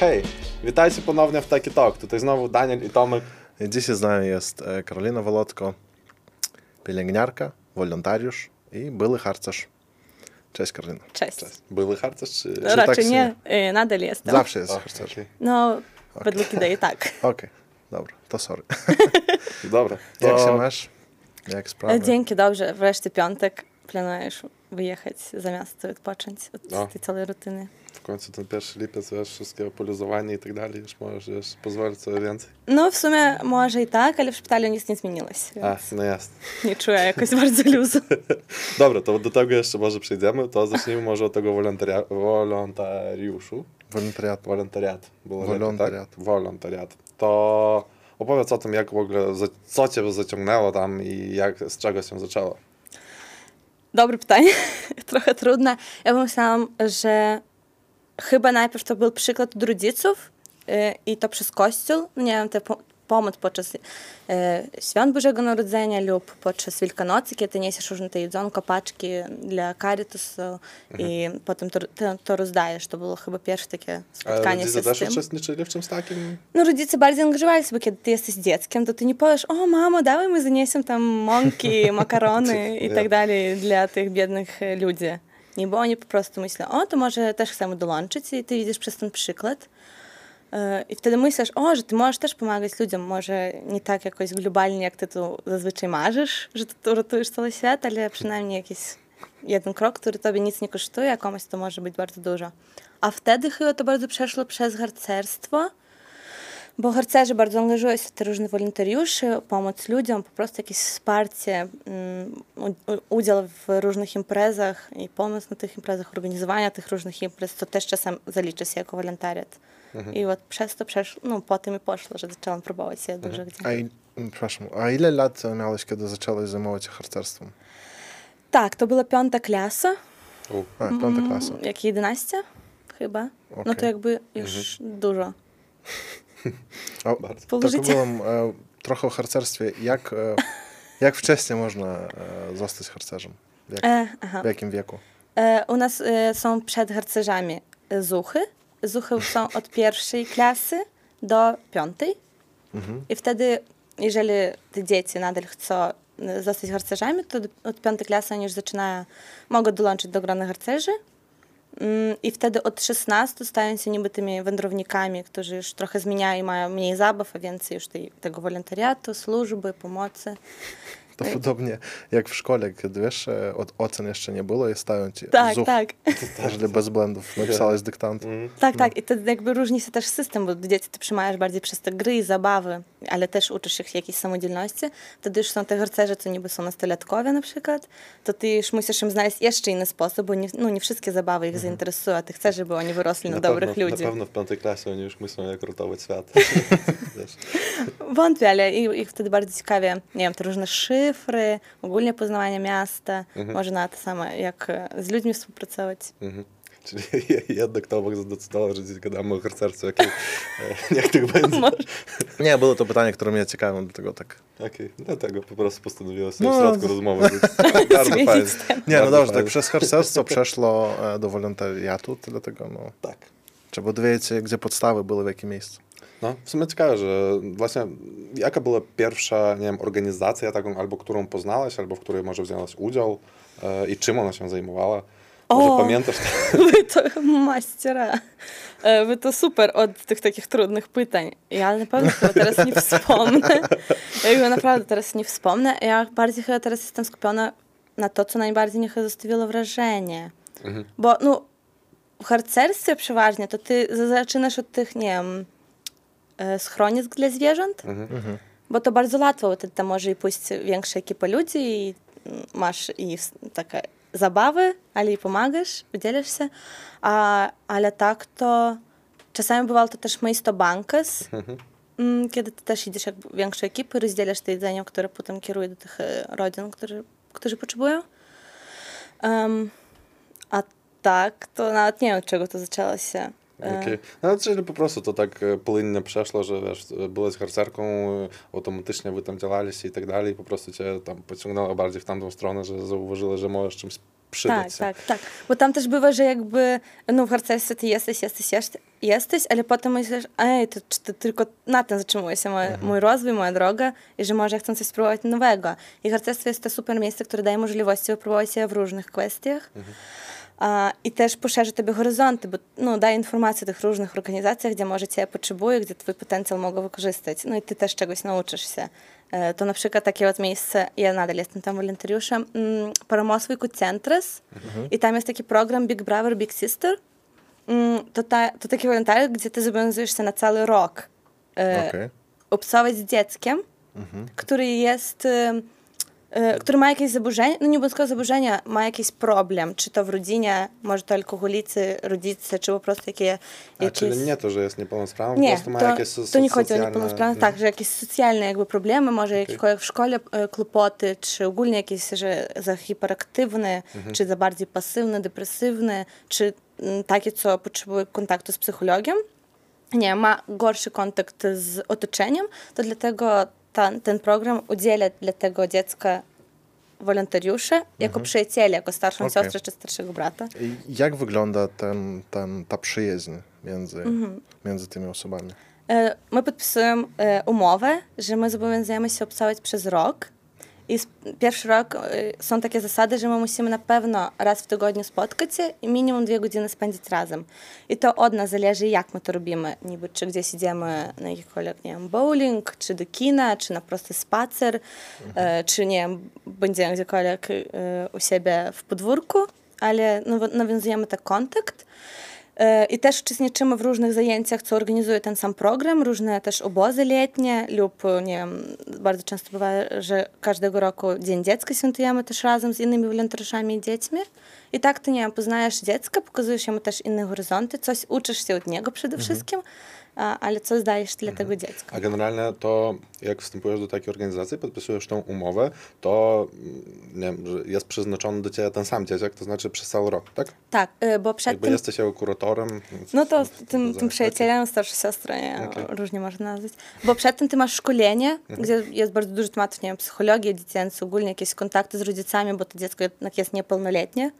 Hej, witajcie ponownie w Takie Talk. Tutaj znowu Daniel i Tomek. Dzisiaj z nami jest Karolina Wolodko, pielęgniarka, wolontariusz i były harcerz. Cześć Karolina. Cześć. Były harcerz? Czy raczej tak nie, nadal jestem. Zawsze jest harcerz. Okay. No, okay. Według idei tak. Okej, okay. Dobra, to sorry. Dobra. To... Jak się masz? Jak sprawy? Dzięki, dobrze. Wreszcie piątek. Planujesz wyjechać za miasto, odpocząć od tej całej rutyny. W końcu ten 1 lipiec, wiesz, wszystkie poluzowanie i tak dalej, już możesz pozwolić sobie więcej. No w sumie może i tak, ale w szpitalu nic nie zmieniło się. A, no jasne. Nie czuję jakoś bardzo luzu. Dobra, to do tego jeszcze może przejdziemy, to zacznijmy może od tego wolontariuszu. Wolontariat. To opowiedz o tym, jak w ogóle, co cię zaciągnęło tam i jak, z czego się zaczęło. Dobre pytanie, trochę trudne. Ja pomyślałam, że chyba najpierw to był przykład od rodziców i to przez Kościół. Nie wiem, to pomoc podczas Świąt Bożego Narodzenia lub podczas Wielkanocy, kiedy niesiesz różne te jedzonko, paczki dla Caritasu i potem to rozdajesz. To było chyba pierwsze takie spotkanie się z tym. A rodzice też uczestniczyli w czymś takim? No rodzice bardziej angażowali się, bo kiedy ty jesteś dzieckiem, to ty nie powiesz, o mamo, dawaj my zaniesiemy tam mąki, makarony i tak dalej dla tych biednych ludzi. Nie, bo oni po prostu myślą, o, to może też chcemy dołączyć i ty widzisz przez ten przykład. I wtedy myślisz, o, że ty możesz też pomagać ludziom, może nie tak jakoś globalnie, jak ty tu zazwyczaj marzysz, że ty tu ratujesz cały świat, ale przynajmniej jakiś jeden krok, który tobie nic nie kosztuje, a komuś to może być bardzo dużo. A wtedy chyba to bardzo przeszło przez harcerstwo, bo harcerze bardzo angażują się w te różne wolontariusze, pomoc ludziom, po prostu jakieś wsparcie, udział w różnych imprezach i pomoc na tych imprezach, organizowania tych różnych imprez, to też czasem zaliczy się jako wolontariat. I od przez to przeszło, no po tym i poszło, że zaczęłam próbować się dużo gdzie. Przepraszam, a ile lat miałeś, kiedy zaczęłaś zajmować się harcerstwem? Tak, to była 5. klasa. A, 5. klasa. Jak 11 chyba. Okay. No to jakby już dużo. Tak byłem trochę o harcerstwie. Jak wcześniej można zostać harcerzem? W jakim wieku? U nas są przed harcerzami zuchy. Zuchy są od 1. klasy do 5. I wtedy, jeżeli te dzieci nadal chcą zostać harcerzami, to od 5. klasy oni już zaczynają, mogą dołączyć do grona harcerzy. I wtedy od 16 stają się niby tymi wędrownikami, którzy już trochę zmieniają i mają mniej zabaw, a więcej już tego wolontariatu, służby, pomocy. To podobnie jak w szkole, kiedy wiesz, od ocen jeszcze nie było i stają ci zuch, jeżeli bez błędów napisałeś dyktant. Tak. I to jakby różni się też system, bo dzieci ty przyjmujesz bardziej przez te gry i zabawy, ale też uczysz ich jakiejś samodzielności. Wtedy już są te harcerze, co niby są nastolatkowie na przykład, to ty już musisz im znaleźć jeszcze inny sposób, bo nie wszystkie zabawy ich zainteresują, a ty chcesz, żeby oni wyrosli na dobrych ludzi. Na pewno w 5. klasie oni już myślą, jak ratować świat. Wątpię, ale ich wtedy bardzo ciekawie, nie wiem, te różne szyby, cyfry, ogólnie poznawanie miasta, może nawet to samo, jak z ludźmi współpracować. Czyli jednak Tomek zdecydował, że dziś gadamy o harcerstwie, niech tak będzie. Nie, było to pytanie, które mnie ciekawiło, dlatego tak. Okej, dlatego po prostu postanowiłem sobie w środku rozmowy. Bardzo fajnie. Nie, no dobrze, tak przez harcerstwo przeszło do wolontariatu, dlatego no... Tak. Trzeba dowiedzieć się, gdzie podstawy były, w jakim miejscu. No, w sumie ciekawe, że właśnie jaka była pierwsza, nie wiem, organizacja taką, albo którą poznałaś, albo w której może wzięłaś udział i czym ona się zajmowała? Może pamiętasz? Wy to mastera. Wy to super od tych takich trudnych pytań. Ja na pewno teraz nie wspomnę. Ja naprawdę teraz nie wspomnę. Ja bardziej chyba teraz jestem skupiona na to, co najbardziej niech zostawiło wrażenie. Bo no, w harcerstwie przeważnie to ty zaczynasz od tych, nie wiem... schronisk dla zwierząt, bo to bardzo łatwo, wtedy tam może i pójść większa ekipa ludzi i masz i takie zabawy, ale i pomagasz, udzielasz się, ale tak to czasami bywało to też miasto bankas, kiedy ty też idziesz jak większą ekipę i rozdzielasz to jedzenie, które potem kieruje do tych rodzin, którzy potrzebują. A tak to nawet nie wiem, od czego to zaczęło się. Okay. No, czyli po prostu to tak płynnie przeszło, że wiesz, byłeś harcerką, automatycznie wy tam działaliście i tak dalej, po prostu cię tam pociągnęło bardziej w tamtą stronę, że zauważyłeś, że możesz czymś przydać. Tak. Bo tam też bywa, że jakby no w harcerstwie ty jesteś, ale potem myślisz, ej, to czy to tylko na tym zatrzymuje się mój rozwój, moja droga i że może ja chcę coś spróbować nowego. I harcerstwo jest to super miejsce, które daje możliwości wypróbować się w różnych kwestiach. I też poszerzy tobie horyzonty, bo no, daje informacje o tych różnych organizacjach, gdzie może cię potrzebuje, gdzie twój potencjał mogą wykorzystać. No i ty też czegoś nauczysz się. To na przykład takie od miejsce, ja nadal jestem tam wolontariuszem, Paramuswicku Centres i tam jest taki program Big Brother, Big Sister. To taki wolontariat, gdzie ty zobowiązujesz się na cały rok obcować z dzieckiem, który jest... który ma jakieś zaburzenie, no nie obowiązkowo zaburzenie, ma jakiś problem, czy to w rodzinie, może to alkoholicy, rodzice, czy po prostu jakieś... Czyli nie to, że jest niepełnosprawny, po prostu ma jakieś socjalne... to nie chodzi o niepełnosprawność, tak, że jakieś socjalne jakby problemy, może jakiekolwiek w szkole kłopoty, czy ogólnie jakieś, że za hiperaktywny, czy za bardziej pasywny, depresywny, czy takie, co potrzebuje kontaktu z psychologiem, nie, ma gorszy kontakt z otoczeniem, to dlatego ten program udziela dla tego dziecka wolontariuszy jako przyjaciela, jako starszą siostrę czy starszego brata. I jak wygląda ta przyjaźń między tymi osobami? My podpisujemy umowę, że my zobowiązujemy się obcować przez rok. I pierwszy rok są takie zasady, że my musimy na pewno raz w tygodniu spotkać się i minimum 2 godziny spędzić razem. I to od nas zależy, jak my to robimy. Niby czy gdzieś idziemy na jakikolwiek, nie wiem, bowling, czy do kina, czy na prosty spacer, czy nie wiem, będziemy gdziekolwiek u siebie w podwórku, ale no, nawiązujemy tak kontakt. I też uczestniczymy w różnych zajęciach, co organizuje ten sam program, różne też obozy letnie lub, nie wiem, bardzo często bywa, że każdego roku Dzień Dziecka świętujemy też razem z innymi wolontariuszami i dziećmi. I tak ty, nie wiem, poznajesz dziecka, pokazujesz mu też inne horyzonty, coś uczysz się od niego przede wszystkim, ale co zdajesz dla tego dziecka. A generalnie to, jak wstępujesz do takiej organizacji, podpisujesz tą umowę, to nie wiem, że jest przeznaczony do ciebie ten sam dzieciak, to znaczy przez cały rok, tak? Tak, bo przed jakby tym... jesteś jego kuratorem. No to tym przyjacielem, starszą siostrą, różnie można nazwać. Bo przed tym ty masz szkolenie, gdzie jest bardzo dużo tematów, nie wiem, psychologii, dziecięcy, ogólnie jakieś kontakty z rodzicami, bo to dziecko jednak jest niepełnoletnie,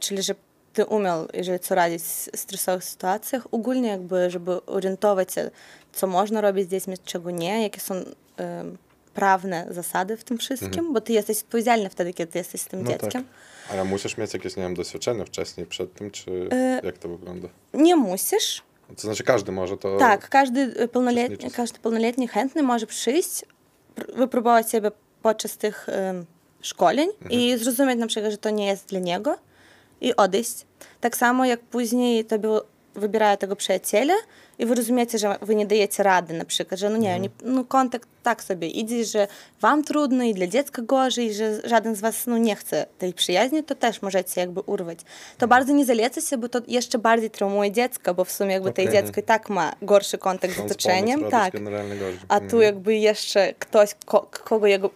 czyli że ty umiał, jeżeli co radzić w stresowych sytuacjach, ogólnie jakby, żeby orientować się, co można robić z dziećmi, czego nie, jakie są prawne zasady w tym wszystkim, bo ty jesteś odpowiedzialny wtedy, kiedy ty jesteś z tym dzieckiem. Tak. Ale musisz mieć jakieś, nie wiem, doświadczenie wcześniej przed tym, czy jak to wygląda? Nie musisz. To znaczy każdy może to... Tak, każdy pełnoletni chętny może przyjść, wypróbować siebie podczas tych szkoleń i zrozumieć na przykład, że to nie jest dla niego, i odejść. Tak samo jak później tobie wybierają tego przyjaciela i wy rozumiecie, że wy nie dajecie rady na przykład, że no nie, no kontakt tak sobie idzie, że wam trudno i dla dziecka gorzej, że żaden z was no nie chce tej przyjaźni, to też możecie jakby urwać. To bardzo nie zaleca się, bo to jeszcze bardziej traumuje dziecko, bo w sumie jakby to dziecko i tak ma gorszy kontakt z otoczeniem, tak. A tu jakby jeszcze ktoś,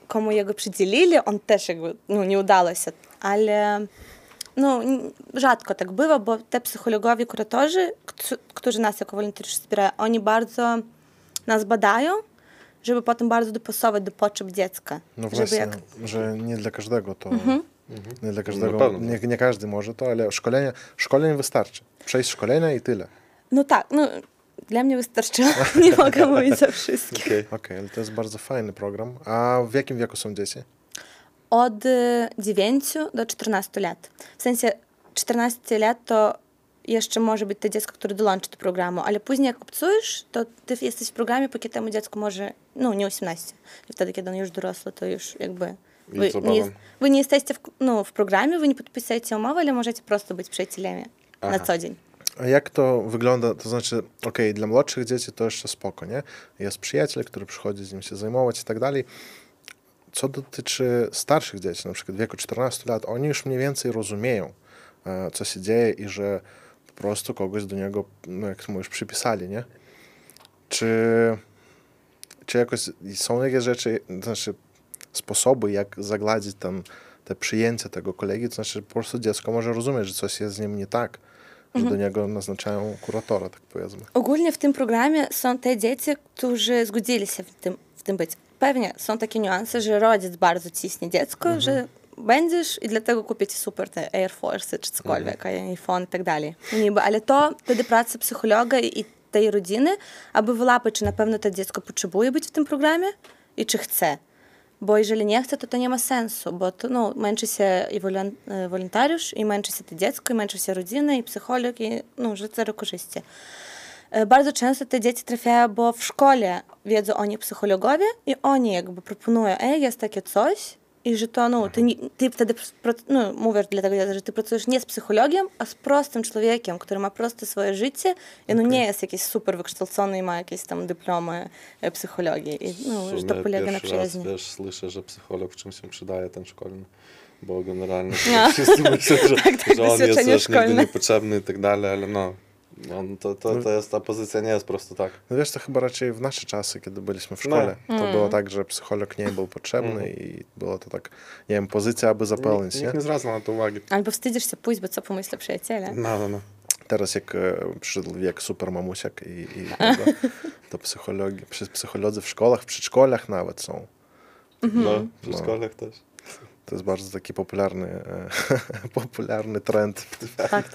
komu jego przydzielili, on też jakby no nie udało się, ale... No, rzadko tak bywa, bo te psychologowie, kuratorzy, którzy nas jako wolontariuszy wspierają, oni bardzo nas badają, żeby potem bardzo dopasować do potrzeb dziecka. No właśnie, że nie dla każdego to... Nie dla każdego, nie każdy może to, ale szkolenie wystarczy. Przejść szkolenia i tyle. No tak, no dla mnie wystarczyło. Nie mogę mówić o wszystkich. Okej, ale to jest bardzo fajny program. A w jakim wieku są dzieci? Od 9 do 14 lat. W sensie 14 lat to jeszcze może być to dziecko, które dołączy do programu, ale później jak obcujesz, to ty jesteś w programie, póki temu dziecku może, no nie 18. I wtedy, kiedy on już dorosły, to już jakby... Wy nie jesteście w programie, wy nie podpisujecie umowy, ale możecie prosto być przyjacielami na co dzień. A jak to wygląda, to znaczy, dla młodszych dzieci to jeszcze spoko, nie? Jest przyjaciel, który przychodzi z nim się zajmować i tak dalej. Co dotyczy starszych dzieci, na przykład w wieku 14 lat, oni już mniej więcej rozumieją, co się dzieje i że po prostu kogoś do niego, jak to mówisz, przypisali, nie? Czy jakoś są jakieś rzeczy, to znaczy sposoby, jak zagładzić te przyjęcie tego kolegi, to znaczy po prostu dziecko może rozumieć, że coś jest z nim nie tak, że do niego naznaczają kuratora, tak powiedzmy. Ogólnie w tym programie są te dzieci, którzy zgodzili się w tym być. Pewnie są takie niuanse, że rodzic bardzo ciśnie dziecko, że będziesz i dlatego kupię ci super te Air Force czy cokolwiek, iPhone i tak dalej. Niby, ale to wtedy praca psychologa i tej rodziny, aby wyłapać, czy na pewno to dziecko potrzebuje być w tym programie i czy chce. Bo jeżeli nie chce, to to nie ma sensu, bo to, no, męczy się i wolontariusz, i męczy się to dziecko, i męczy się rodzina, i psycholog, i no, że zero korzyści. Bardzo często te dzieci trafiają, bo w szkole wiedzą oni psychologowie i oni jakby proponują, jest takie coś i że to, no, ty wtedy no, mówisz dla tego, że ty pracujesz nie z psychologiem, a z prostym człowiekiem, który ma proste swoje życie i no, nie jest jakiś super wykształcony i ma jakieś tam dyplomy psychologii. I, no, że to polega na przyjaźni. Raz, wiesz, słyszę, że psycholog w czym się przydaje ten szkolny, bo generalnie wszyscy myślą, że, że on jest też nigdy niepotrzebny i tak dalej, ale no. No, to jest, ta pozycja nie jest prosto tak. No wiesz, to chyba raczej w nasze czasy, kiedy byliśmy w szkole, to było tak, że psycholog nie był potrzebny i było to tak, nie wiem, pozycja, aby zapełnić. Nikt nie zwracał na to uwagi. Albo wstydzisz się pójść, bo co pomyślą przyjaciele. No. Teraz jak przyszedł wiek super mamusiak to psycholodzy w szkołach, w przedszkolach nawet są. No, w przedszkolach też. To jest bardzo taki popularny trend. Tak.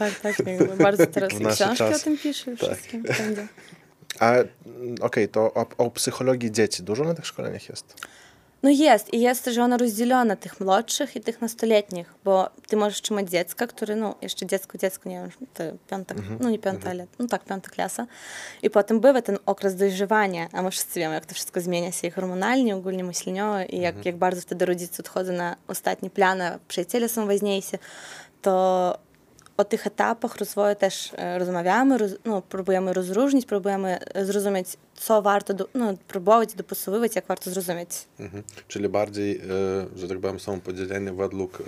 Bardzo teraz książki o tym pisze wszystkim. Tak. A okej, to o psychologii dzieci dużo na tych szkoleniach jest? No jest. I jest, że ona rozdzielona tych młodszych i tych nastoletnich, bo ty możesz trzymać dziecka, które, no, jeszcze dziecko, nie wiem, piąta klasa. I potem bywa ten okres dojrzewania, a my wszyscy wiemy, jak to wszystko zmienia się i hormonalnie, ogólnie myśleniowo i jak bardzo wtedy rodzice odchodzą na ostatni plan, a przyjaciele są ważniejsi, to o tych etapach rozwoju też rozmawiamy, próbujemy rozróżnić, próbujemy zrozumieć, co warto próbować, dopasowywać, jak warto zrozumieć. Czyli bardziej, że tak powiem, są podzieleni według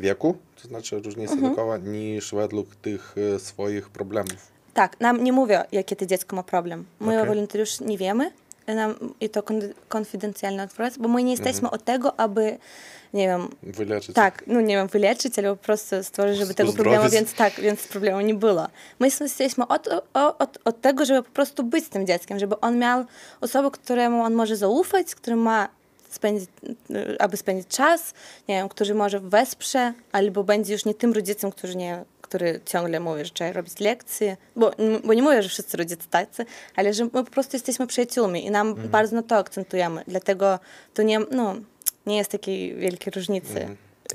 wieku, to znaczy różnica wiekowa, niż według tych swoich problemów. Tak, nam nie mówią, jakie to dziecko ma problem. My wolontariusz nie wiemy. I to konfidencjalna odpowiedź, bo my nie jesteśmy od tego, aby, nie wiem, wyleczyć. Tak, no nie wiem, wyleczyć, ale po prostu stworzyć, żeby tego problemu, więc problemu nie było. My jesteśmy od tego, żeby po prostu być z tym dzieckiem, żeby on miał osobę, któremu on może zaufać, który ma spędzić czas, nie wiem, który może wesprze, albo będzie już nie tym rodzicem, który ciągle mówi, że trzeba robić lekcje, bo nie mówię, że wszyscy rodzice tacy, ale że my po prostu jesteśmy przyjaciółmi i nam bardzo na to akcentujemy. Dlatego to nie jest takiej wielkiej różnicy.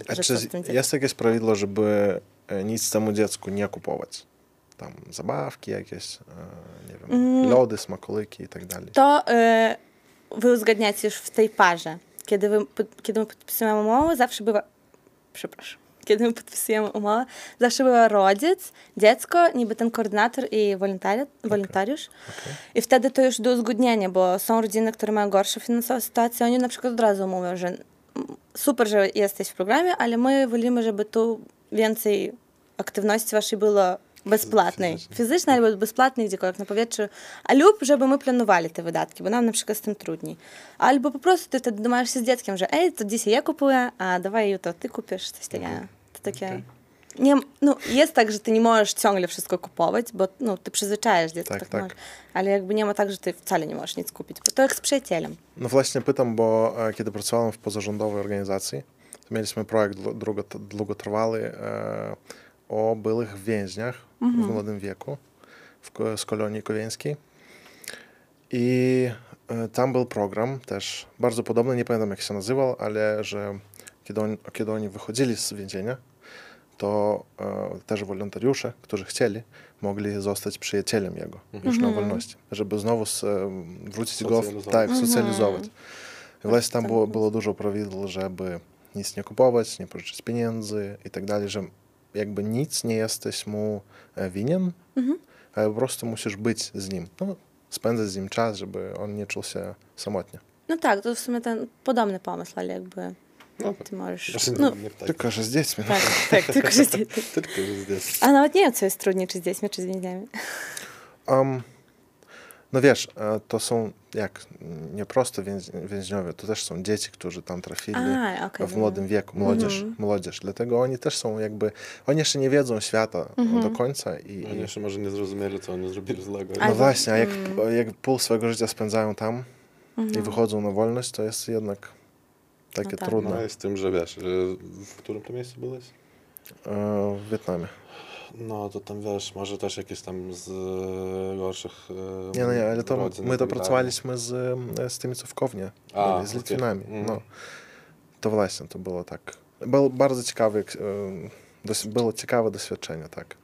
A czy jest jakieś prawidło, żeby nic temu dziecku nie kupować? Tam zabawki jakieś, nie wiem, lody, smakołyki i tak dalej. To wy uzgadniacie już w tej parze. Kiedy my podpisujemy umowę, zawsze bywa... Przepraszam. Kiedy my podpisujemy umowę, zawsze była rodzic, dziecko, niby ten koordynator i wolontariusz. I wtedy to już do uzgodnienia, bo są rodziny, które mają gorszą finansową sytuację, oni na przykład od razu mówią, że super, że jesteś w programie, ale my wolimy, żeby tu więcej aktywności waszej było bezpłatnej. Fizycznej albo bezpłatnej, gdziekolwiek na powietrzu. A lub żeby my planowali te wydatki, bo nam na przykład z tym trudniej. Albo po prostu ty wtedy domagasz się z dzieckiem, że to dzisiaj ja kupuję, a dawaj jutro ty kupisz coś takiego. To takie... Nie, no, jest tak, że ty nie możesz ciągle wszystko kupować, bo no, ty przyzwyczajasz dziecko, tak. Możesz. Ale jakby nie ma tak, że ty wcale nie możesz nic kupić. Bo to jak z przyjacielem. No właśnie pytam, bo kiedy pracowałem w pozarządowej organizacji, to mieliśmy projekt długotrwały o byłych więźniach w młodym wieku z Kolonii Kowieńskiej. I tam był program też bardzo podobny, nie pamiętam jak się nazywał, ale że kiedy oni wychodzili z więzienia, to też wolontariusze, którzy chcieli, mogli zostać przyjacielem jego już na wolności, żeby znowu wrócić go, socjalizować. I właśnie tam było dużo prawidł, żeby nic nie kupować, nie pożyczyć pieniędzy i tak dalej, że jakby nic nie jesteś mu winien, ale po prostu musisz być z nim. No, spędzać z nim czas, żeby on nie czuł się samotnie. No tak, to w sumie ten podobny pomysł, ale jakby ty możesz... No, tylko, że z dziećmi. Tak, tylko, że z dziećmi. A nawet nie wiem, co jest trudniej, czy z dziećmi, czy z więźniami. No wiesz, to są nie prosto więźniowie, to też są dzieci, którzy tam trafili w młodym wieku, młodzież. Dlatego oni też są jakby, oni jeszcze nie wiedzą świata do końca. Oni jeszcze może nie zrozumieli, co oni zrobili złego. No właśnie, a jak pół swojego życia spędzają tam i wychodzą na wolność, to jest jednak Takie no trudne. No jest z tym, że wiesz, w którym to miejscu byłeś? W Wietnamie. No to tam wiesz, może też jakieś tam z gorszych... Nie, no nie, ale to my dopracowaliśmy z tymi co w Kownie, z Litwinami. Okay. No. To właśnie, to było tak. Było bardzo ciekawe, było ciekawe doświadczenie, tak.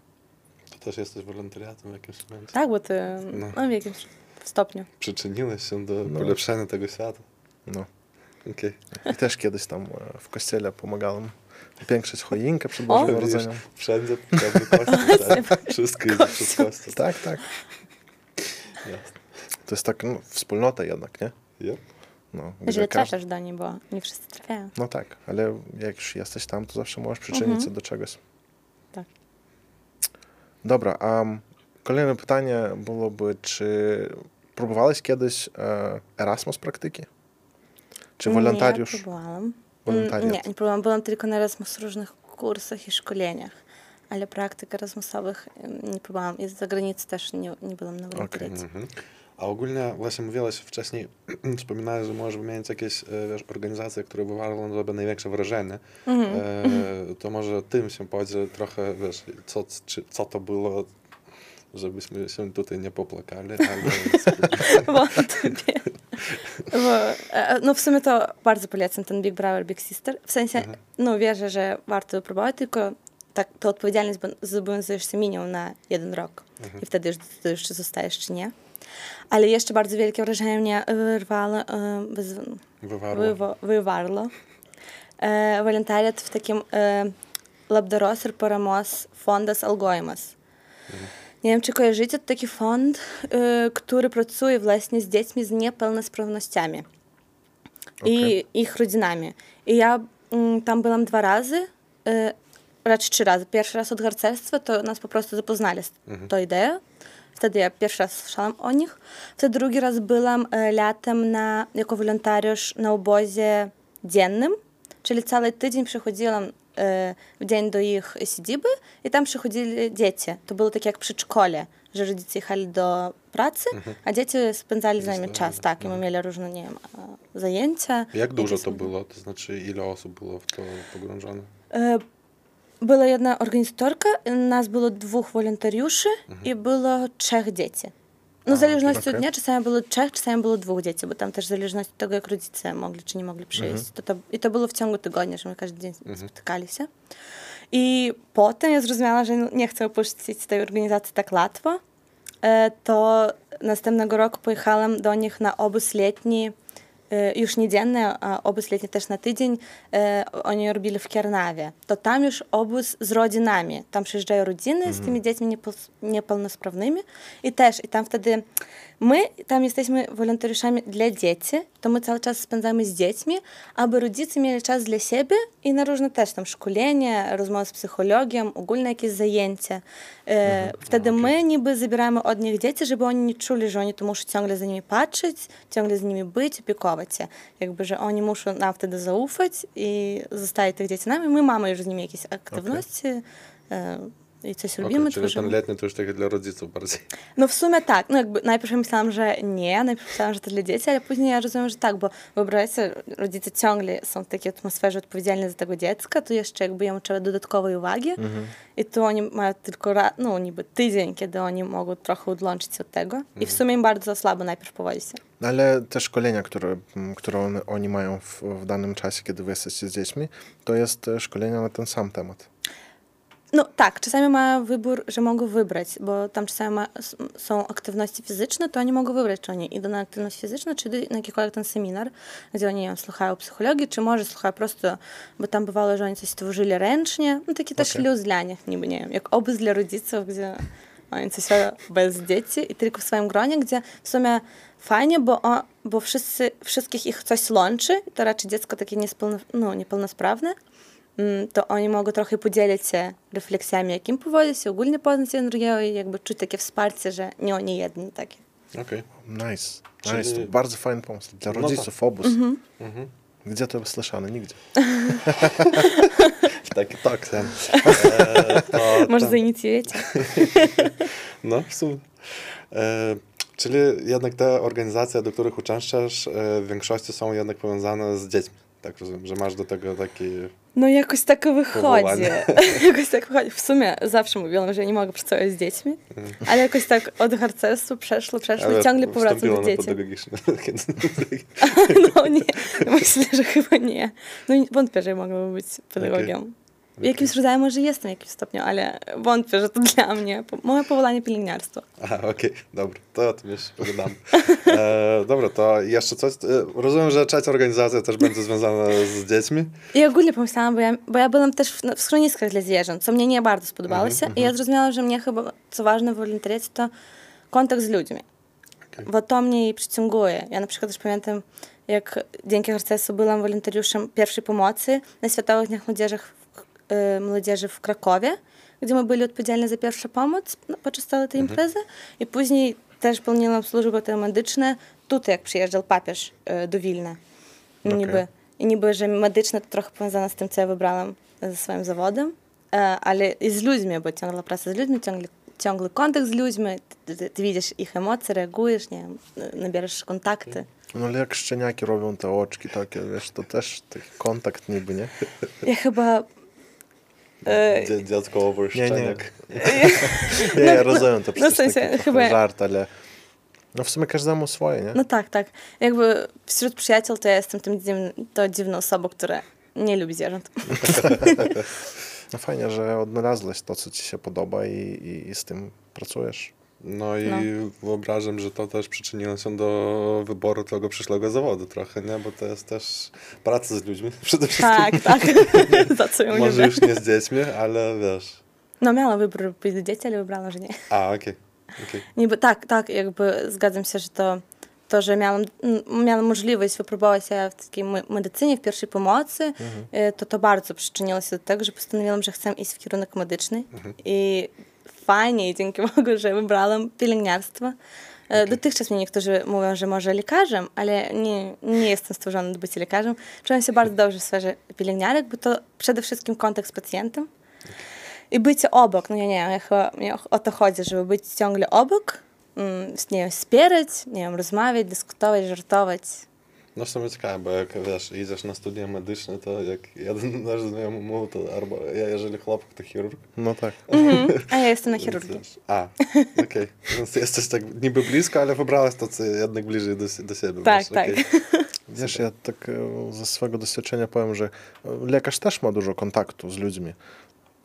Ty też jesteś wolontariatem w jakimś momencie? Tak, bo ty no, w jakimś stopniu. Przyczyniłeś się do polepszenia tego świata. No. Okay. I też kiedyś tam w kościele pomagałem upiększyć choinkę przed Bożym Narodzeniem. Wszędzie kościół, tak. Wszystko jest przez kościół. Tak, tak. Jasne. To jest tak, no, wspólnota jednak, nie? Yep. No, źle trafiasz do niej, bo nie wszyscy trafiają. No tak, ale jak już jesteś tam, to zawsze możesz przyczynić się do czegoś. Tak. Dobra, a kolejne pytanie byłoby, czy próbowałeś kiedyś Erasmus praktyki? Czy wolontariusz? Nie, próbowałam. Nie próbowałam. Byłam tylko na Erasmus różnych kursach i szkoleniach, ale praktyk Erasmusowych nie próbowałam. I z zagranicy też nie byłam na wolontariacie. Okay. A ogólnie właśnie mówiłaś wcześniej, wspominałeś, że możesz wymienić jakieś organizacje, które wywarły na tobie największe wrażenie. To może tym się podziel trochę, wiesz, co to było, żebyśmy się tutaj nie popłakali. Ale... No w sumie to bardzo polecam ten Big Brother, Big Sister. W sensie, no wierzę, że warto próbować, tylko tak, to odpowiedzialność zobowiązujesz się minimum na 1 rok. I wtedy już czy zostajesz, czy nie. Ale jeszcze bardzo wielkie wrażenie mnie wywarło wolontariat w takim labdaros ir paramos fondas Algojimas. Nie wiem, czy kojarzycie, to taki fond, który pracuje właśnie z dziećmi z niepełnosprawnościami i ich rodzinami. I ja tam byłam 2 razy, raczej 3 razy. Pierwszy raz od harcerstwa, to nas po prostu zapoznali z tą ideą. Wtedy ja pierwszy raz słyszałam o nich. Wtedy drugi raz byłam latem jako wolontariusz na obozie dziennym, czyli cały tydzień przychodziłam w dzień do ich siedziby i tam przychodzili dzieci. To było tak jak przy szkole, że rodzice jechali do pracy, a dzieci spędzali z nami czas. Tak, i my mieli różne, nie wiem, zajęcia. Jak dużo to było? To znaczy, ile osób było w to pogrążone? Była jedna organizatorka, nas było 2 wolontariuszy i było 3 dzieci. No w zależności od dnia, czasami było 3, czasami było 2 dzieci, bo tam też w zależności od tego, jak rodzice mogli czy nie mogli przyjść. I to było w ciągu tygodnia, że my każdy dzień spotykali się. I potem ja zrozumiałam, że nie chcę opuścić tej organizacji tak łatwo. To następnego roku pojechałam do nich na obóz letni, już nie dzienny, a obóz letni też na tydzień. Oni robili w Kiernawie. To tam już obóz z rodzinami. Tam przyjeżdżają rodziny z tymi dziećmi niepełnosprawnymi. I tam wtedy my tam jesteśmy wolontariuszami dla dzieci, to my cały czas spędzamy z dziećmi, aby rodzice mieli czas dla siebie i na różne też tam szkolenia, rozmowy z psychologiem, ogólne jakieś zajęcia. Wtedy my niby zabieramy od nich dzieci, żeby oni nie czuli, że oni to muszą ciągle za nimi patrzeć, ciągle z nimi być, opiekować się. Jakby, że oni muszą nam wtedy zaufać i zostaje tych dzieci nami. My mamy już z nimi jakieś aktywności, i coś robimy. Czyli tam letnie to już takie dla rodziców bardziej. No w sumie tak. No jakby najpierw myślałam, że nie, najpierw myślałam, że to dla dzieci, ale później ja rozumiem, że tak, bo wyobraźcie sobie, rodzice ciągle są w takiej atmosferze odpowiedzialni za tego dziecka, to jeszcze jakby jemu trzeba dodatkowej uwagi i tu oni mają tylko niby tydzień, kiedy oni mogą trochę odłączyć się od tego i w sumie im bardzo słabo najpierw powodzi się. Ale te szkolenia, które oni mają w danym czasie, kiedy wy jesteście z dziećmi, to jest szkolenia na ten sam temat. No tak, czasami mają wybór, że mogą wybrać, bo tam czasami są aktywności fizyczne, to oni mogą wybrać, czy oni idą na aktywność fizyczną, czy idą na jakikolwiek ten seminar, gdzie oni słuchają psychologii, czy może słuchają prosto, bo tam bywało, że oni coś tworzyli ręcznie, no taki też luz dla nich, niby, nie wiem, jak obóz dla rodziców, gdzie oni coś bez dzieci i tylko w swoim gronie, gdzie w sumie fajnie, bo wszystkich ich coś łączy, to raczej dziecko takie niepełnosprawne, to oni mogą trochę podzielić się refleksjami, jakim powodzi się, ogólnie poznać się drugiego i jakby czuć takie wsparcie, że nie oni jedni takie. Okej. Nice. To bardzo fajny pomysł. Dla rodziców obóz. Gdzie to słyszane? Nigdzie. Taki tak ten. Może zainicjujecie. No, w sumie. Czyli jednak te organizacje, do których uczęszczasz, w większości są jednak powiązane z dziećmi. Tak rozumiem, że masz do tego takie... No jakoś tak wychodzi. Jakoś tak wychodzi. W sumie zawsze mówiłam, że nie mogę pracować z dziećmi, ale jakoś tak od harcerstwa przeszło i ciągle powracam do dzieci. No nie, myślę, że chyba nie. No wątpię, że mogłabym być pedagogiem. Okay. Jakimś rodzajem może jestem w jakimś stopniu, ale wątpię, że to dla mnie. Moje powołanie pielęgniarstwo. Okej, dobra, to o tym jeszcze pogadam. Dobra, to jeszcze coś. Rozumiem, że część organizacji też będzie związana z dziećmi. I ogólnie pomyślałam, bo ja byłam też w schroniskach dla zwierząt, co mnie nie bardzo spodobało się. I ja zrozumiałam, że mnie chyba, co ważne w wolontariacie, to kontakt z ludźmi. Okay. Bo to mnie przyciąguje. Ja na przykład też pamiętam, jak dzięki harcerstwu byłam wolontariuszem pierwszej pomocy na Światowych Dniach Młodzieży w Krakowie, gdzie my byli odpowiedzialni za pierwszą pomoc podczas całej tej imprezy. I później też pełniłam służby medyczne tutaj, jak przyjeżdżał papież do Wilna. Niby, że medyczne to trochę powiązane z tym, co ja wybrałam ze swoim zawodem, ale i z ludźmi, bo ciągle praca z ludźmi, ciągły kontakt z ludźmi, ty widzisz ich emocje, reagujesz, nie wiem, nabierasz kontakty. No ale jak szczeniaki robią te oczki takie, wiesz, to też taki kontakt niby, nie? Ja chyba... Dziecko over szczeniak. Nie, ja rozumiem to przecież, w sensie, chyba żart, ale no w sumie każdemu swoje, nie? No tak. Jakby wśród przyjaciół to ja jestem tą dziwną osobą, która nie lubi zwierząt. No fajnie, że odnalazłeś to, co ci się podoba i z tym pracujesz. No i wyobrażam, że to też przyczyniło się do wyboru tego przyszłego zawodu trochę, nie? Bo to jest też praca z ludźmi przede wszystkim. Tak. Może już nie z dziećmi, ale wiesz. No miałam wybór pójść do dzieci, ale wybrałam, że nie. Okej. Niby tak, jakby zgadzam się, że to, że miałam możliwość wypróbować się w takiej medycynie, w pierwszej pomocy, to bardzo przyczyniło się do tego, że postanowiłam, że chcę iść w kierunek medyczny i fajnie, dzięki Bogu, że wybrałam pielęgniarstwo. Dotychczas mnie niektórzy mówią, że może lekarzem, ale nie jestem stworzona do bycia lekarzem. Czułam się bardzo dobrze w sferze pielęgniarek, bo to przede wszystkim kontakt z pacjentem i bycie obok. No ja o to chodzi, żeby być ciągle obok, nie wiem, wspierać, nie wiem, rozmawiać, dyskutować, żartować. No w sumie ciekawe, bo jak wiesz, idziesz na studia medyczne, to jak jeden nasz znajomy mówił, to albo ja, jeżeli chłopak, to chirurg. No tak. A ja jestem na chirurgii. Okej. Więc jesteś tak niby blisko, ale wybrałaś to, co jednak bliżej do siebie. Tak. Okay. Wiesz, ja tak ze swojego doświadczenia powiem, że lekarz też ma dużo kontaktu z ludźmi.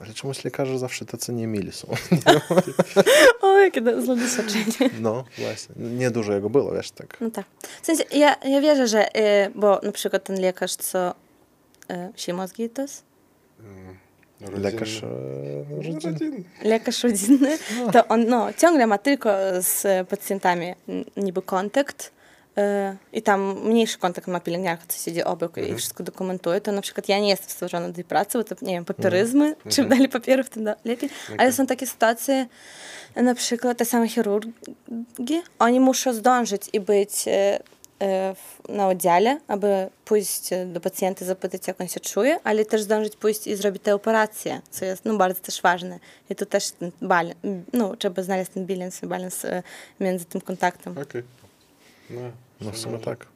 Ale czemuś lekarze zawsze tacy niemili są. O, jakie złe doświadczenie. No, właśnie. Niedużo jego było, wiesz, tak. No tak. W sensie, ja wierzę, że, bo na przykład ten lekarz, co się mózgi to jest? Lekarz rodzinny. Lekarz rodzinny, to on ciągle ma tylko z pacjentami niby kontakt. I tam mniejszy kontakt ma pielęgniarka, co siedzi obok i wszystko dokumentuje, to na przykład ja nie jestem stworzona do tej pracy, bo to, nie wiem, papieryzmy, czym dalej papierów, tym lepiej, ale są takie sytuacje, na przykład te same chirurgi, oni muszą zdążyć i być na oddziale, aby pójść do pacjenta, zapytać, jak on się czuje, ale też zdążyć pójść i zrobić tę operację, co jest bardzo też ważne. I to też trzeba znaleźć ten bilans między tym kontaktem. Okay. No w sumie tak.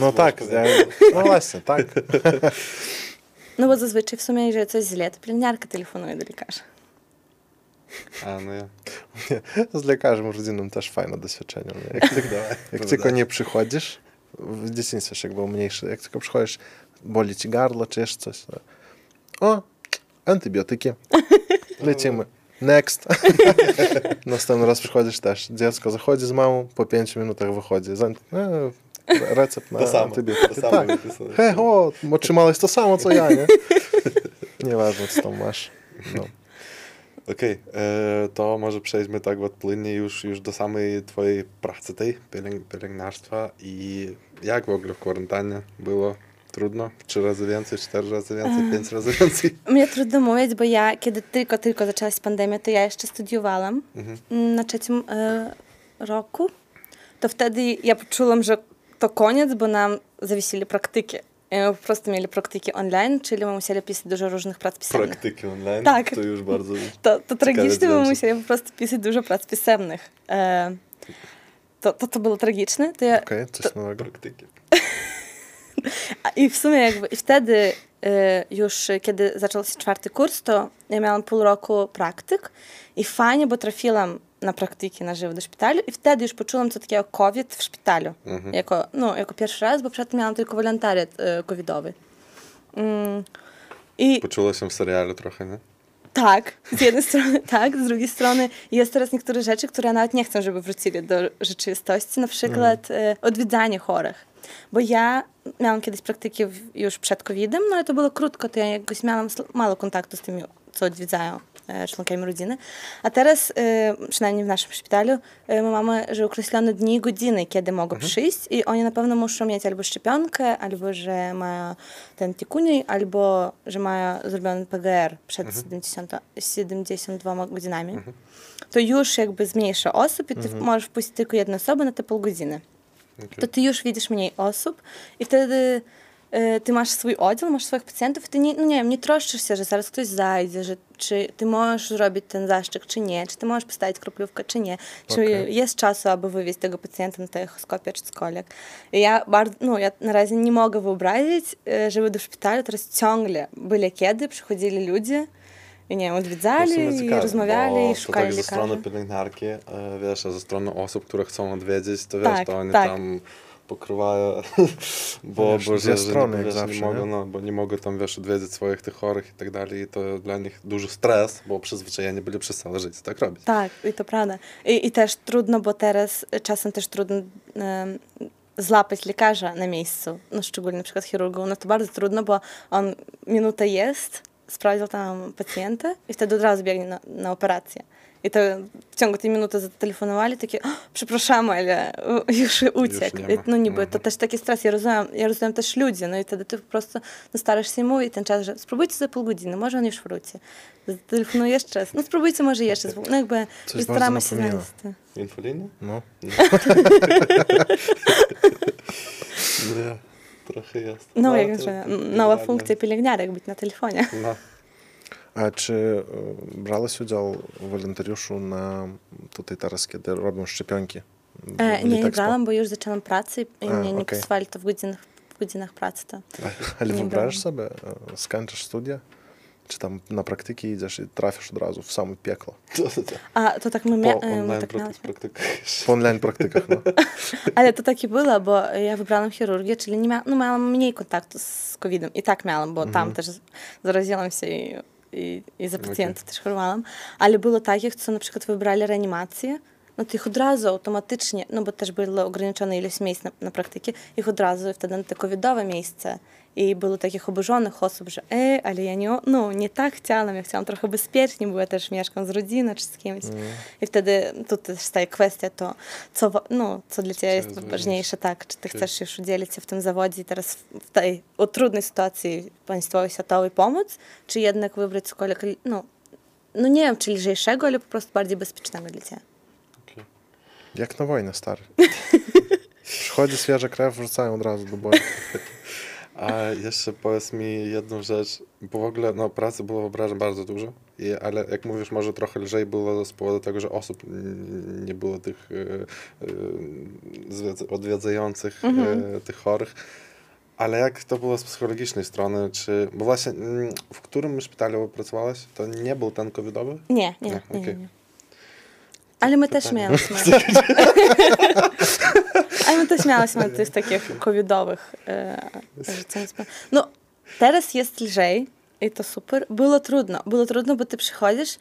No tak, no właśnie, tak. No bo zazwyczaj w sumie, jeżeli coś źle, to pielęgniarka telefonuje do lekarza. Z lekarzem rodzinnym też fajne doświadczenie. Jak tylko nie przychodzisz, w dzieciństwie jeszcze było mniejsze, jak tylko przychodzisz, boli ci gardło, czy jeszcze coś. O, antybiotyki. Lecimy. Next. Następny raz przychodzisz też. Dziecko zachodzi z mamą, po 5 minutach wychodzi. Recept na antybiotyki. Tak. Otrzymałeś to samo, co ja, nie? Nieważne, co tam masz. No. Okej, to może przejdźmy tak płynnie już do samej twojej pracy, tej pielęgniarstwa. I jak w ogóle w kwarantannie było? Trudno? 3 razy więcej, 4 razy więcej, 5 razy więcej? Mnie trudno mówić, bo ja, kiedy tylko zaczęła się pandemia, to ja jeszcze studiowałam na 3 roku. To wtedy ja poczułam, że to koniec, bo nam zawiesili praktyki. My po prostu mieli praktyki online, czyli my musieli pisać dużo różnych prac pisemnych. Praktyki online? Tak. To już bardzo to tragiczne, bo musieli po prostu pisać dużo prac pisemnych. To było tragiczne. Okej, coś nowego. Praktyki. I w sumie jakby wtedy już, kiedy zaczął się czwarty kurs, to ja miałam pół roku praktyk i fajnie, bo trafiłam na praktyki na żywo do szpitalu i wtedy już poczułam, co takiego COVID w szpitalu. Mhm. Jako pierwszy raz, bo przedtem miałam tylko wolontariat covidowy. I poczuła się w serialu trochę, nie? Tak, z jednej strony tak, z drugiej strony jest teraz niektóre rzeczy, które nawet nie chcą, żeby wrócili do rzeczywistości, na przykład odwiedzanie chorych. Bo ja miałam kiedyś praktyki już przed COVID-em, no ale to było krótko, to ja jakoś miałam mało kontaktu z tymi, co odwiedzają członkami rodziny. A teraz, przynajmniej w naszym szpitalu, my mamy, że określono dni i godziny, kiedy mogą przyjść i oni na pewno muszą mieć albo szczepionkę, albo że mają ten tikuni, albo że mają zrobiony PGR przed 72 godzinami. To już jakby zmniejsza osób i ty możesz wpuścić tylko jedną osobę na te pół godziny. Okay. To ty już widzisz mniej osób i wtedy ty masz swój oddział, masz swoich pacjentów i ty nie troszczysz się, że zaraz ktoś zajdzie, że czy ty możesz zrobić ten zaszczyk, czy nie, czy ty możesz postawić kroplówkę, czy nie, czy jest czasu, aby wywieźć tego pacjenta na telechoskopię, czy cokolwiek. I ja ja na razie nie mogę wyobrazić, żeby do szpitalu teraz ciągle byle kiedy przychodzili ludzie i nie wiem, odwiedzali i rozmawiali i szukali lekarzy. Ze strony pielęgniarki, wiesz, a ze strony osób, które chcą odwiedzić, to wiesz, to oni tam pokrywają, bo nie mogą tam, wiesz, odwiedzić swoich tych chorych i tak dalej. I to dla nich duży stres, bo przyzwyczajeni byli przez całe życie tak robić. Tak, i to prawda. I też trudno, bo teraz czasem też trudno złapać lekarza na miejscu, no szczególnie na przykład chirurgu. No to bardzo trudno, bo on minuta jest, sprawdził tam pacjenta i wtedy od razu biegnie na operację. I to w ciągu tej minuty zatelefonowali, takie, przepraszamy, ale już uciekł. Już no niby, to też taki stres, ja rozumiem też ludzi, no i wtedy ty po prostu starasz się mówić ten czas, że spróbujcie za pół godziny, może on już wróci. Zatelefonuję jeszcze raz, spróbujcie może jeszcze, no jakby i staramy się znaleźć. Infolinia? No. No, trochę jest. No jak że nowa funkcja pielęgniarek, być na telefonie. No. A czy brałeś udział w wolontariuszu na tutaj teraz, kiedy robią szczepionki? Nie brałam, bo już zaczęłam pracę i mnie nie posłali to w godzinach pracy. To ale wyobrażasz sobie, skończysz studia, czy tam na praktyki idziesz i trafisz od razu w samo piekło? A to tak my po online praktykach, no. Ale to tak i było, bo ja wybrałam chirurgię, czyli nie miałam mniej kontaktu z COVID-em. I tak miałam, bo tam też zaraziłam się i za pacjenta też chorowałam, ale było takich, co na przykład wybrali reanimację, no to ich od razu automatycznie, no bo też była ograniczona ilość miejsc na praktyki, ich od razu wtedy na te covidowe miejsce i było takich oburzonych osób, że ale ja nie tak chciałam, ja chciałam trochę bezpiecznie, bo ja też mieszkam z rodziną czy z kimś i wtedy tu też staje kwestia to, co dla ciebie jest ważniejsze, tak, czy ty chcesz już udzielić się w tym zawodzie i teraz w tej trudnej sytuacji państwowej, światowej pomóc, czy jednak wybrać cokolwiek, no nie wiem, czy lżejszego, ale po prostu bardziej bezpiecznego dla ciebie. Jak na wojnę, stary. Przychodzi świeża krew, wrzucają od razu do boju. A jeszcze powiedz mi jedną rzecz, bo w ogóle pracy było wyobrażeń bardzo dużo, ale jak mówisz, może trochę lżej było z powodu tego, że osób nie było tych odwiedzających tych chorych. Ale jak to było z psychologicznej strony? Czy, bo właśnie w którym szpitalu pracowałaś, to nie był ten covidowy? Nie. Ale my też miałyśmy. Ale my też miałyśmy tych takich covidowych. Teraz jest lżej i to super. Było trudno, bo ty przychodzisz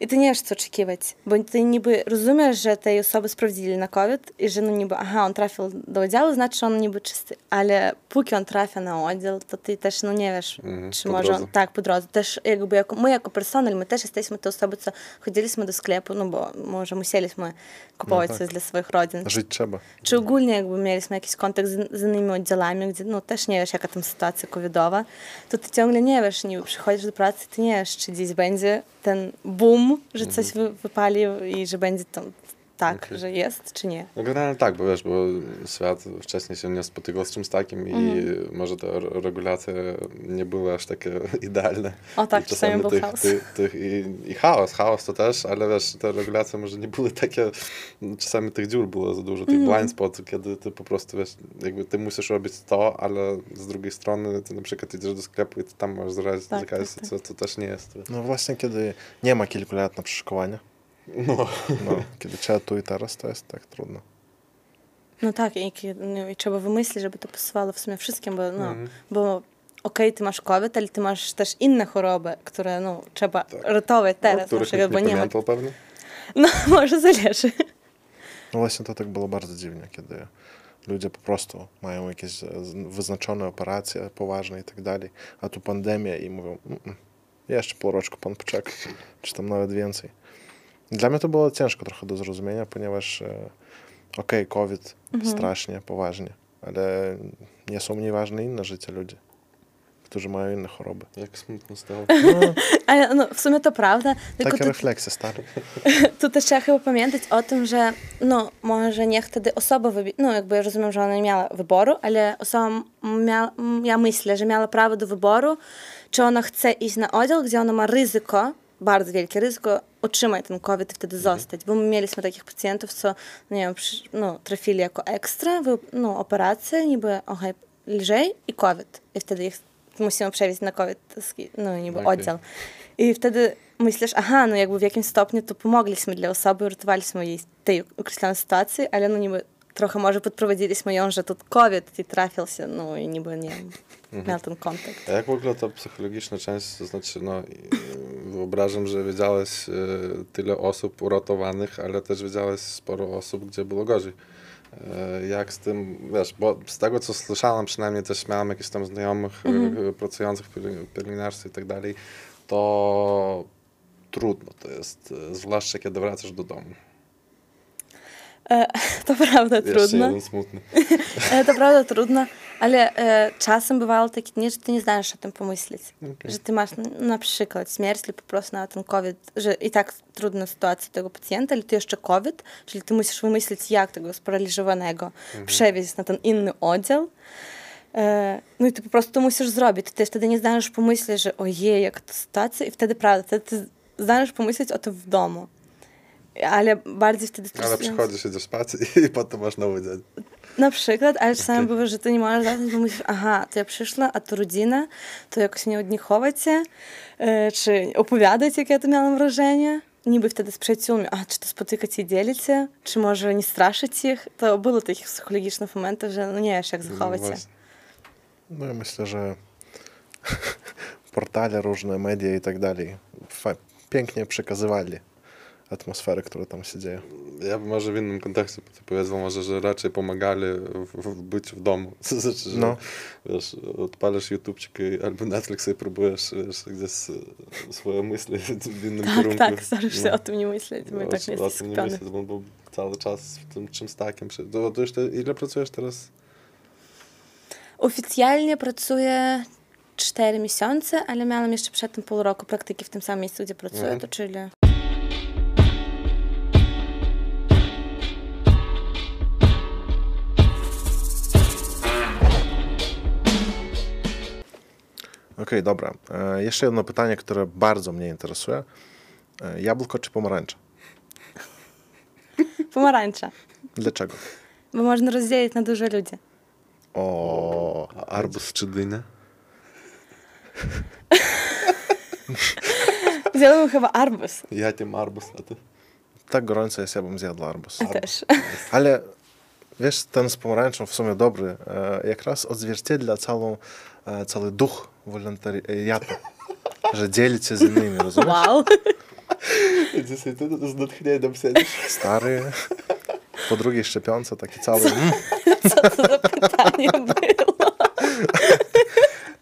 i ty nie wiesz, co oczekiwać. Bo ty niby rozumiesz, że tej osoby sprawdzili na COVID i że niby, on trafił do oddziału, znaczy on niby czysty. Ale póki on trafia na oddział, to ty też nie wiesz, czy może on... Tak, po drodze. Też jakby my jako personel, my też jesteśmy te osoby, co chodziliśmy do sklepu, bo może musieliśmy kupować coś dla swoich rodzin. Żyć trzeba. Czy ogólnie jakby mieliśmy jakiś kontakt z innymi oddziałami, gdzie też nie wiesz, jaka tam sytuacja covidowa, to ty ciągle nie wiesz, niby przychodzisz do pracy, ty nie wiesz, czy dziś będzie ten boom, że coś wypali i że będzie tam tak, okay. Że jest, czy nie? No generalnie tak, bo wiesz, bo świat wcześniej się nie spotykał z czymś takim i może te regulacje nie były aż takie idealne. O tak, czasami był chaos. I chaos to też, ale wiesz, te regulacje może nie były takie, czasami tych dziur było za dużo, tych blind spot, kiedy ty po prostu wiesz, jakby ty musisz robić to, ale z drugiej strony ty na przykład idziesz do sklepu i ty tam masz zarazić zakaz, co to też nie jest. No właśnie, kiedy nie ma kilku lat na przeszukowanie. No, kiedy trzeba tu i teraz, to jest tak trudno. No tak, i trzeba wymyślić, żeby to pasowało w sumie wszystkim, bo no, bo okej, ty masz COVID, ale ty masz też inne choroby, które no, trzeba ratować teraz. No, których nikt nie pamiętał pewnie? No, może zależy. No właśnie to tak było bardzo dziwnie, kiedy ludzie po prostu mają jakieś wyznaczone operacje poważne i tak dalej, a tu pandemia i mówią, jeszcze pół roczku pan poczeka, czy tam nawet więcej. Dla mnie to było ciężko trochę do zrozumienia, ponieważ okej, COVID strasznie, poważnie, ale nie są mniej ważne inne życie ludzi, którzy mają inne choroby. Jak smutno stało. No. Ale no, w sumie to prawda. Takie refleksje stare. Tu też trzeba chyba pamiętać o tym, że no może niech wtedy osoba no jakby ja rozumiem, że ona nie miała wyboru, ale osoba ja myślę, że miała prawo do wyboru, czy ona chce iść na oddział, gdzie ona ma ryzyko, bardzo wielkie ryzyko, otrzymać ten COVID i wtedy zostać, bo my mieliśmy takich pacjentów, co, nie wiem, trafili jako ekstra, no operacje, niby lżej i COVID. I wtedy ich musimy przewieźć na COVID, no niby oddział. I wtedy myślisz, aha, no jakby w jakimś stopniu to pomogliśmy dla osoby, uratowaliśmy jej tej określonej sytuacji, ale no niby trochę może podprowadziliśmy ją, że to COVID i trafił się, no i niby nie miał ten kontakt. A jak w ogóle ta psychologiczna część, to znaczy, no wyobrażam, że wiedziałeś tyle osób uratowanych, ale też wiedziałeś sporo osób, gdzie było gorzej. Jak z tym, wiesz, bo z tego co słyszałem, przynajmniej też miałem jakichś tam znajomych pracujących w pielęgniarstwie i tak dalej, to trudno to jest, zwłaszcza kiedy wracasz do domu. To prawda jeszcze trudno. Jeden smutny. To prawda trudno, ale czasem bywało takie dni, że ty nie zdajesz o tym pomyśleć. Okay. Że ty masz na przykład śmierć lub po prostu nawet ten COVID, że i tak trudna sytuacja tego pacjenta, ale ty jeszcze COVID, czyli ty musisz wymyślić, jak tego sparaliżowanego przewieźć na ten inny oddział. No i ty po prostu to musisz zrobić. Ty też wtedy nie zdajesz pomyśleć, że ojej, jak to sytuacja i wtedy prawda, wtedy ty zdajesz pomyśleć o tym w domu. Ale bardziej wtedy... Ale przychodzisz się do spać i potem masz nowy dzień. Na przykład, ale czasami bywa, że ty nie możesz zasnąć, bo myślisz, aha, to ja przyszła, a to rodzina, to jakoś nie odnichować się, czy opowiadać, jakie ja to miałam wrażenie. Niby wtedy z przyjaciółmi, a czy to spotykać się i dzielić się, czy może nie straszyć ich. To było takich psychologicznych momentów, że no nie wiesz, jak zachować się. No ja myślę, że portale, różne media i tak dalej pięknie przekazywali atmosferę, która tam się dzieje. Ja może w innym kontekście powiedzą, może, że raczej pomagali w byciu w domu. Znaczy, że wiesz, odpalasz YouTubeczyk albo Netflix i próbujesz wiesz, gdzieś swoje myśli w innym kierunku. Tak, starasz się o tym nie myśleć, bo tak nie jesteś skupiony. O tym nie myśleć, bo cały czas w tym czymś takim. To już ile pracujesz teraz? Oficjalnie pracuję 4 miesiące, ale miałam jeszcze przed tym pół roku praktyki w tym samym miejscu, gdzie pracuję, to czyli... Okej, dobra. Jeszcze jedno pytanie, które bardzo mnie interesuje. Jabłko czy pomarańcza? Pomarańcza. Dlaczego? Bo można rozdzielić na dużo ludzi. O, arbuz czy dynę? Zjadłbym chyba arbuz. Ja tym arbuz, a ty? Tak gorąco jest, ja bym zjadła arbuz. Ja też. Ale wiesz, ten z pomarańczą w sumie dobry, jak raz odzwierciedla cały duch wolontariatu, że dzielić się z innymi, rozumiesz? Wow. Dzisiaj ty z natchnieniem siedzisz. Stary, po drugiej szczepionce taki cały... Co to za pytanie było?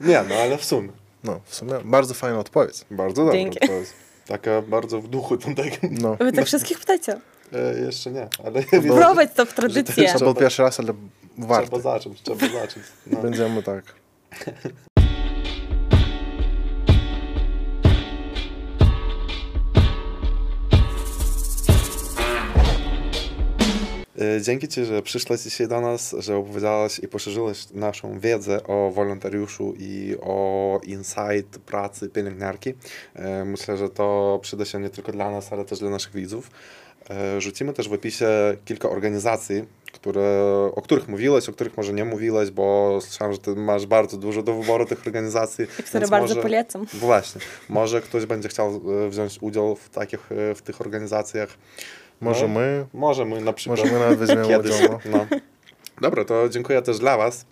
Nie, no ale w sumie. No, w sumie bardzo fajna odpowiedź. Bardzo dobra odpowiedź. Taka bardzo w duchu. No. Wy tak wszystkich pytacie? Jeszcze nie, ale... Próbować to w tradycję. To był pierwszy raz, ale warto. Trzeba zacząć. No. Będziemy tak. Dzięki Ci, że przyszłaś dzisiaj do nas, że opowiedziałaś i poszerzyłaś naszą wiedzę o wolontariuszu i o insight pracy pielęgniarki. Myślę, że to przyda się nie tylko dla nas, ale też dla naszych widzów. Rzucimy też w opisie kilka organizacji, o których mówiłeś, o których może nie mówiłeś, bo słyszałem, że ty masz bardzo dużo do wyboru tych organizacji. Które bardzo może, polecam. Właśnie. Może ktoś będzie chciał wziąć udział w tych organizacjach. Może my. Może my na przykład. Może my nawet weźmiemy udział. No. Dobra, to dziękuję też dla was.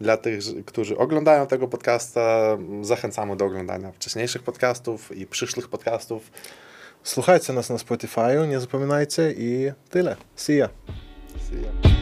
Dla tych, którzy oglądają tego podcasta, zachęcamy do oglądania wcześniejszych podcastów i przyszłych podcastów. Słuchajcie nas na Spotify, nie zapominajcie i tyle. See ya. See ya.